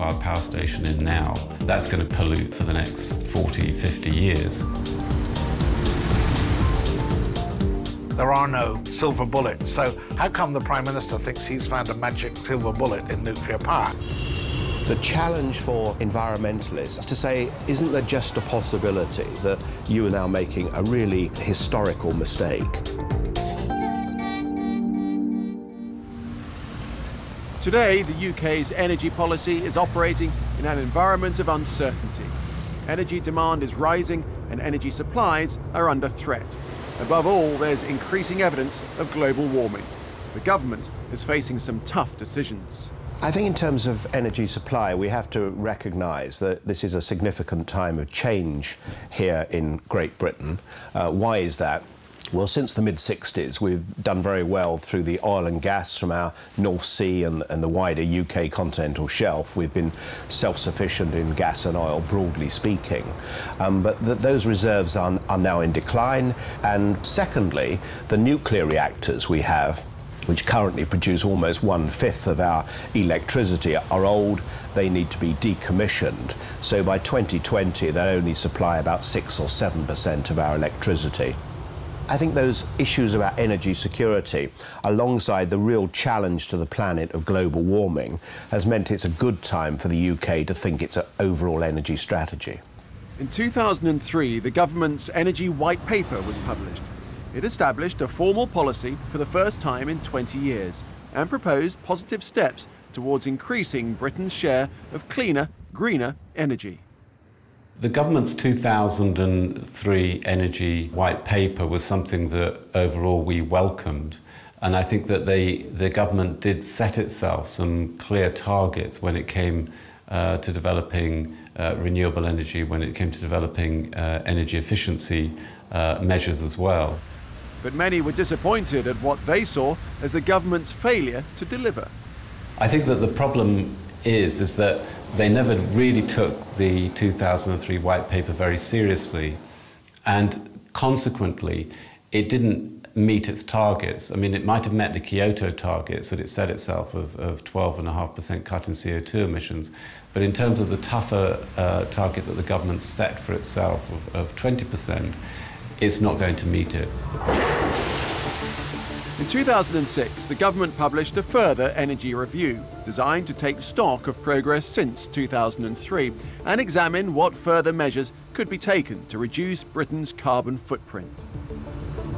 coal-fired power station in now, that's going to pollute for the next 40, 50 years. There are no silver bullets, so how come the Prime Minister thinks he's found a magic silver bullet in nuclear power? The challenge for environmentalists is to say, isn't there just a possibility that you are now making a really historical mistake? Today, the UK's energy policy is operating in an environment of uncertainty. Energy demand is rising and energy supplies are under threat. Above all, there's increasing evidence of global warming. The government is facing some tough decisions. I think in terms of energy supply, we have to recognise that this is a significant time of change here in Great Britain. Why is that? Well, since the mid-'60s, we've done very well through the oil and gas from our North Sea and the wider UK continental shelf. We've been self-sufficient in gas and oil, broadly speaking. But those reserves are now in decline. And secondly, the nuclear reactors we have, which currently produce almost 1/5 of our electricity, are old. They need to be decommissioned. So by 2020, they only supply about 6 or 7% of our electricity. I think those issues about energy security, alongside the real challenge to the planet of global warming, has meant it's a good time for the UK to think its overall energy strategy. In 2003, the government's Energy White Paper was published. It established a formal policy for the first time in 20 years and proposed positive steps towards increasing Britain's share of cleaner, greener energy. The government's 2003 Energy White Paper was something that overall we welcomed, and I think that the government did set itself some clear targets when it came to developing renewable energy, when it came to developing energy efficiency measures as well. But many were disappointed at what they saw as the government's failure to deliver. I think that the problem is that they never really took the 2003 White Paper very seriously, and consequently it didn't meet its targets. I mean, it might have met the Kyoto targets that it set itself of 12.5% cut in CO2 emissions, but in terms of the tougher target that the government set for itself of 20%, it's not going to meet it. In 2006, the government published a further energy review designed to take stock of progress since 2003 and examine what further measures could be taken to reduce Britain's carbon footprint.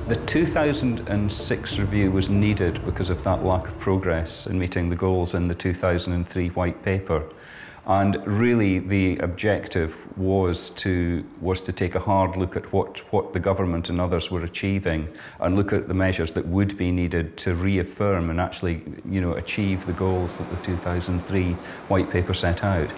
The 2006 review was needed because of that lack of progress in meeting the goals in the 2003 White Paper. And really the objective was to take a hard look at what the government and others were achieving and look at the measures that would be needed to reaffirm and actually, you know, achieve the goals that the 2003 White Paper set out.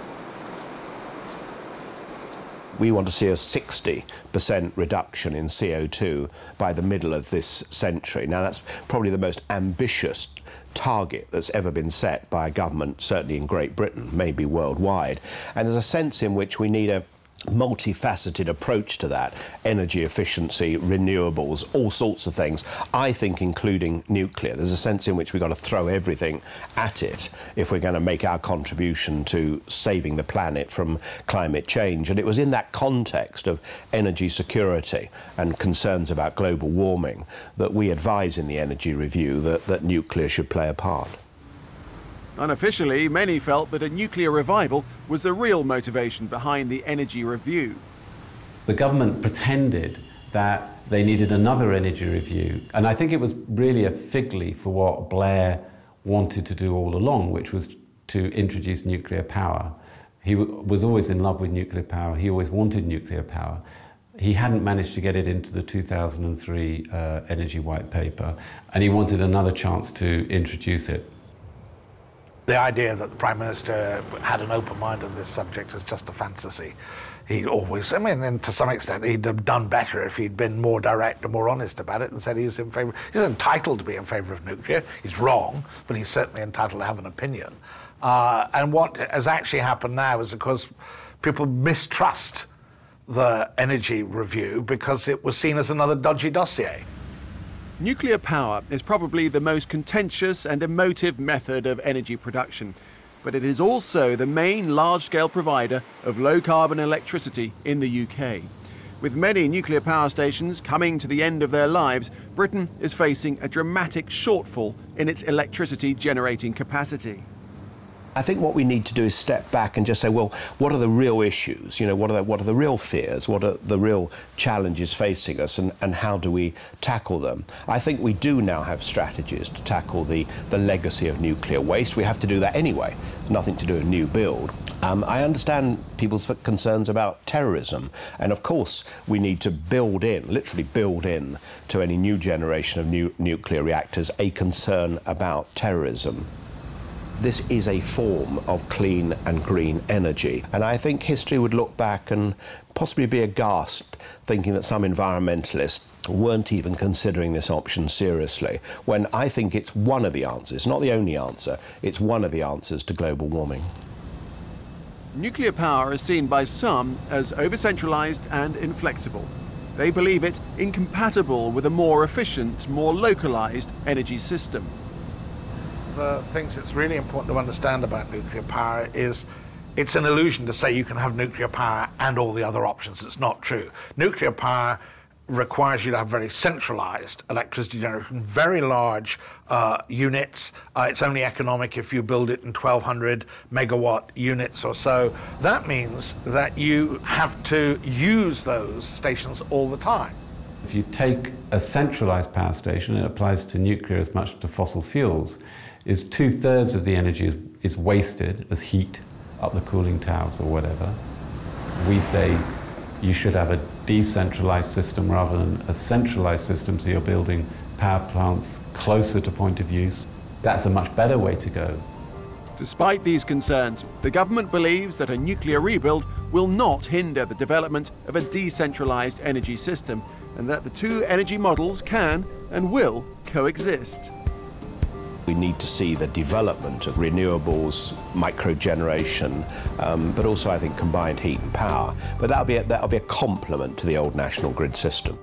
We want to see a 60% reduction in CO2 by the middle of this century. Now, that's probably the most ambitious target that's ever been set by a government, certainly in Great Britain, maybe worldwide. And there's a sense in which we need a multifaceted approach to that: energy efficiency, renewables, all sorts of things, I think including nuclear. There's a sense in which we've got to throw everything at it if we're going to make our contribution to saving the planet from climate change. And it was in that context of energy security and concerns about global warming that we advise in the Energy Review that nuclear should play a part. Unofficially, many felt that a nuclear revival was the real motivation behind the Energy Review. The government pretended that they needed another Energy Review, and I think it was really a fig leaf for what Blair wanted to do all along, which was to introduce nuclear power. He was always in love with nuclear power. He always wanted nuclear power. He hadn't managed to get it into the 2003 Energy White Paper, and he wanted another chance to introduce it. The idea that the Prime Minister had an open mind on this subject is just a fantasy. He'd always, I mean, and to some extent, he'd have done better if he'd been more direct and more honest about it and said he's in favour. He's entitled to be in favour of nuclear. He's wrong, but he's certainly entitled to have an opinion. And what has actually happened now is, of course, people mistrust the Energy Review because it was seen as another dodgy dossier. Nuclear power is probably the most contentious and emotive method of energy production. but it is also the main large-scale provider of low-carbon electricity in the UK. With many nuclear power stations coming to the end of their lives, Britain is facing a dramatic shortfall in its electricity-generating capacity. I think what we need to do is step back and just say, well, what are the real issues? You know, what are the real fears? What are the real challenges facing us, and how do we tackle them? I think we do now have strategies to tackle the legacy of nuclear waste. We have to do that anyway. Nothing to do with new build. I understand people's concerns about terrorism, and of course we need to build in, literally build in, to any new generation of new nuclear reactors a concern about terrorism. This is a form of clean and green energy, and I think history would look back and possibly be aghast, thinking that some environmentalists weren't even considering this option seriously, when I think it's one of the answers, not the only answer, it's one of the answers to global warming. Nuclear power is seen by some as over-centralised and inflexible. They believe it incompatible with a more efficient, more localised energy system. The things that's really important to understand about nuclear power is it's an illusion to say you can have nuclear power and all the other options. It's not true. Nuclear power requires you to have very centralized electricity generation, very large units. It's only economic if you build it in 1,200 megawatt units or so. That means that you have to use those stations all the time. If you take a centralized power station, it applies to nuclear as much as to fossil fuels, is two-thirds of the energy is wasted as heat up the cooling towers or whatever. We say you should have a decentralized system rather than a centralized system, so you're building power plants closer to point of use. That's a much better way to go. Despite these concerns, the government believes that a nuclear rebuild will not hinder the development of a decentralized energy system, and that the two energy models can and will coexist. We need to see the development of renewables, microgeneration, but also I think combined heat and power. But that'll be a complement to the old national grid system.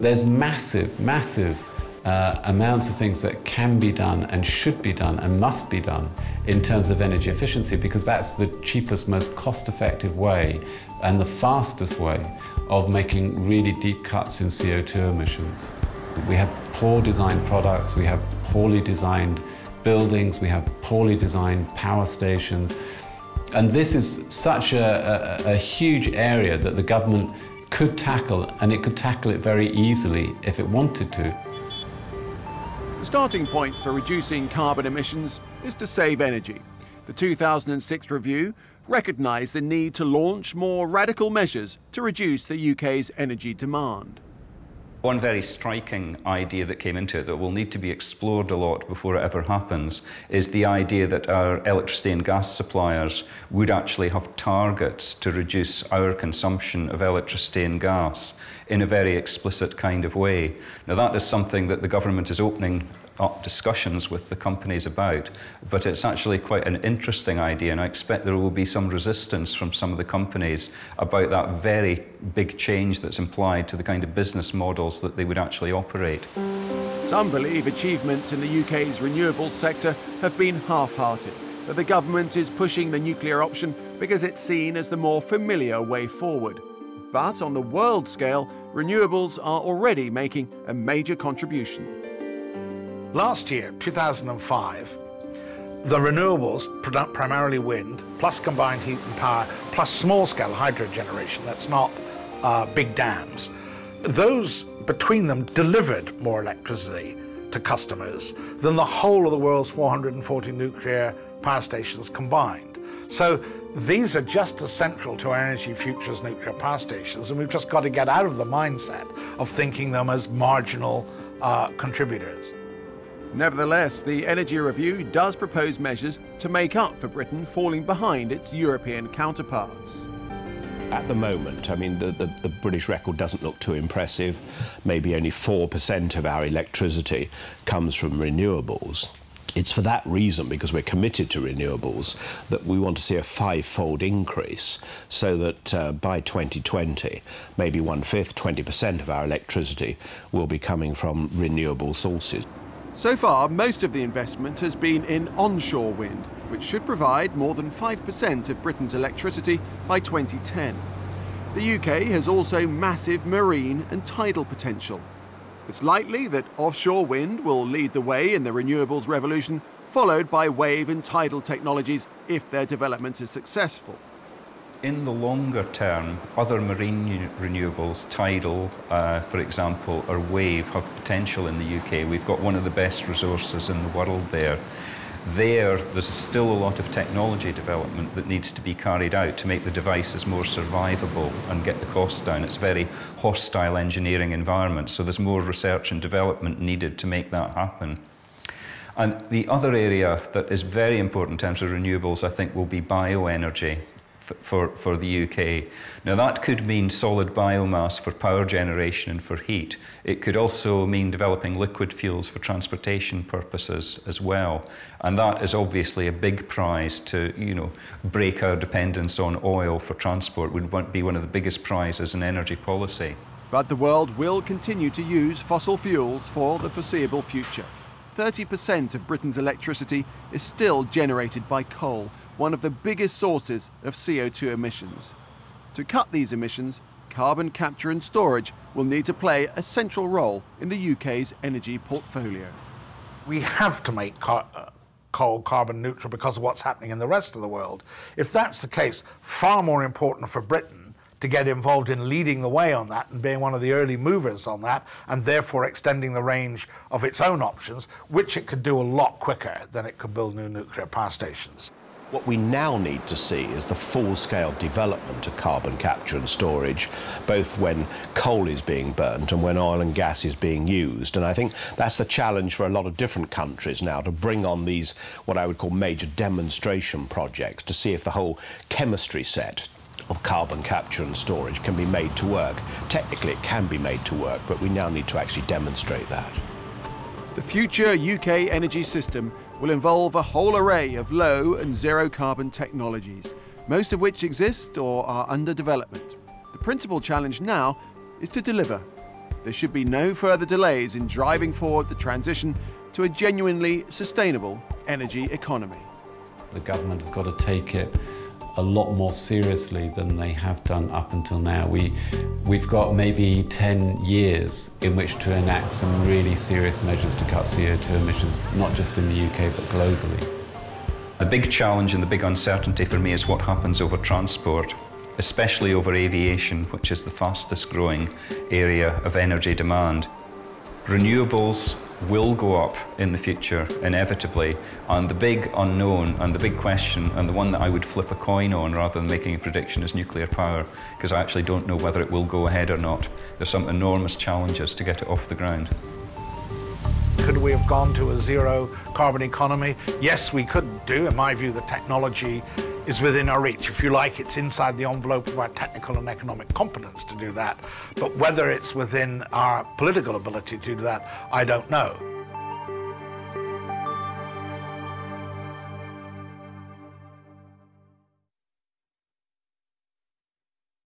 There's massive, massive amounts of things that can be done and should be done and must be done in terms of energy efficiency, because that's the cheapest, most cost-effective way and the fastest way of making really deep cuts in CO2 emissions. We have poor designed products, we have poorly designed buildings, we have poorly designed power stations. And this is such a huge area that the government could tackle, and it could tackle it very easily if it wanted to. The starting point for reducing carbon emissions is to save energy. The 2006 review recognised the need to launch more radical measures to reduce the UK's energy demand. One very striking idea that came into it that will need to be explored a lot before it ever happens is the idea that our electricity and gas suppliers would actually have targets to reduce our consumption of electricity and gas in a very explicit kind of way. Now, that is something that the government is opening up discussions with the companies about, but it's actually quite an interesting idea, and I expect there will be some resistance from some of the companies about that very big change that's implied to the kind of business models that they would actually operate. Some believe achievements in the UK's renewables sector have been half-hearted, but the government is pushing the nuclear option because it's seen as the more familiar way forward. But on the world scale, renewables are already making a major contribution. Last year, 2005, the renewables, primarily wind, plus combined heat and power, plus small-scale hydro generation, that's not big dams, those between them delivered more electricity to customers than the whole of the world's 440 nuclear power stations combined. So these are just as central to our energy future as nuclear power stations, and we've just got to get out of the mindset of thinking them as marginal contributors. Nevertheless, the Energy Review does propose measures to make up for Britain falling behind its European counterparts. At the moment, I mean, the British record doesn't look too impressive. Maybe only 4% of our electricity comes from renewables. It's for that reason, because we're committed to renewables, that we want to see a five-fold increase, so that by 2020, maybe one-fifth, 20% of our electricity will be coming from renewable sources. So far, most of the investment has been in onshore wind, which should provide more than 5% of Britain's electricity by 2010. The UK has also massive marine and tidal potential. It's likely that offshore wind will lead the way in the renewables revolution, followed by wave and tidal technologies if their development is successful. In the longer term, other marine renewables, tidal, for example, or wave, have potential in the UK. We've got one of the best resources in the world there. There's still a lot of technology development that needs to be carried out to make the devices more survivable and get the costs down. It's a very hostile engineering environment, so there's more research and development needed to make that happen. And the other area that is very important in terms of renewables, I think, will be bioenergy. For the UK. Now, that could mean solid biomass for power generation and for heat. It could also mean developing liquid fuels for transportation purposes as well. And that is obviously a big prize to, break our dependence on oil for transport. It would be one of the biggest prizes in energy policy. But the world will continue to use fossil fuels for the foreseeable future. 30% of Britain's electricity is still generated by coal, one of the biggest sources of CO2 emissions. To cut these emissions, carbon capture and storage will need to play a central role in the UK's energy portfolio. We have to make coal carbon neutral because of what's happening in the rest of the world. If that's the case, far more important for Britain to get involved in leading the way on that and being one of the early movers on that, and therefore extending the range of its own options, which it could do a lot quicker than it could build new nuclear power stations. What we now need to see is the full-scale development of carbon capture and storage, both when coal is being burnt and when oil and gas is being used. And I think that's the challenge for a lot of different countries now, to bring on these, what I would call major demonstration projects, to see if the whole chemistry set of carbon capture and storage can be made to work. Technically, it can be made to work, but we now need to actually demonstrate that. The future UK energy system will involve a whole array of low and zero carbon technologies, most of which exist or are under development. The principal challenge now is to deliver. There should be no further delays in driving forward the transition to a genuinely sustainable energy economy. The government has got to take it a lot more seriously than they have done up until now. We've got maybe 10 years in which to enact some really serious measures to cut CO2 emissions, not just in the UK, but globally. The big challenge and the big uncertainty for me is what happens over transport, especially over aviation, which is the fastest growing area of energy demand. Renewables will go up in the future, inevitably, and the big unknown and the big question, and the one that I would flip a coin on rather than making a prediction, is nuclear power, because I actually don't know whether it will go ahead or not. There's some enormous challenges to get it off the ground. Could we have gone to a zero carbon economy? Yes, we could do. In my view, the technology is within our reach. If you like, it's inside the envelope of our technical and economic competence to do that. But whether it's within our political ability to do that, I don't know.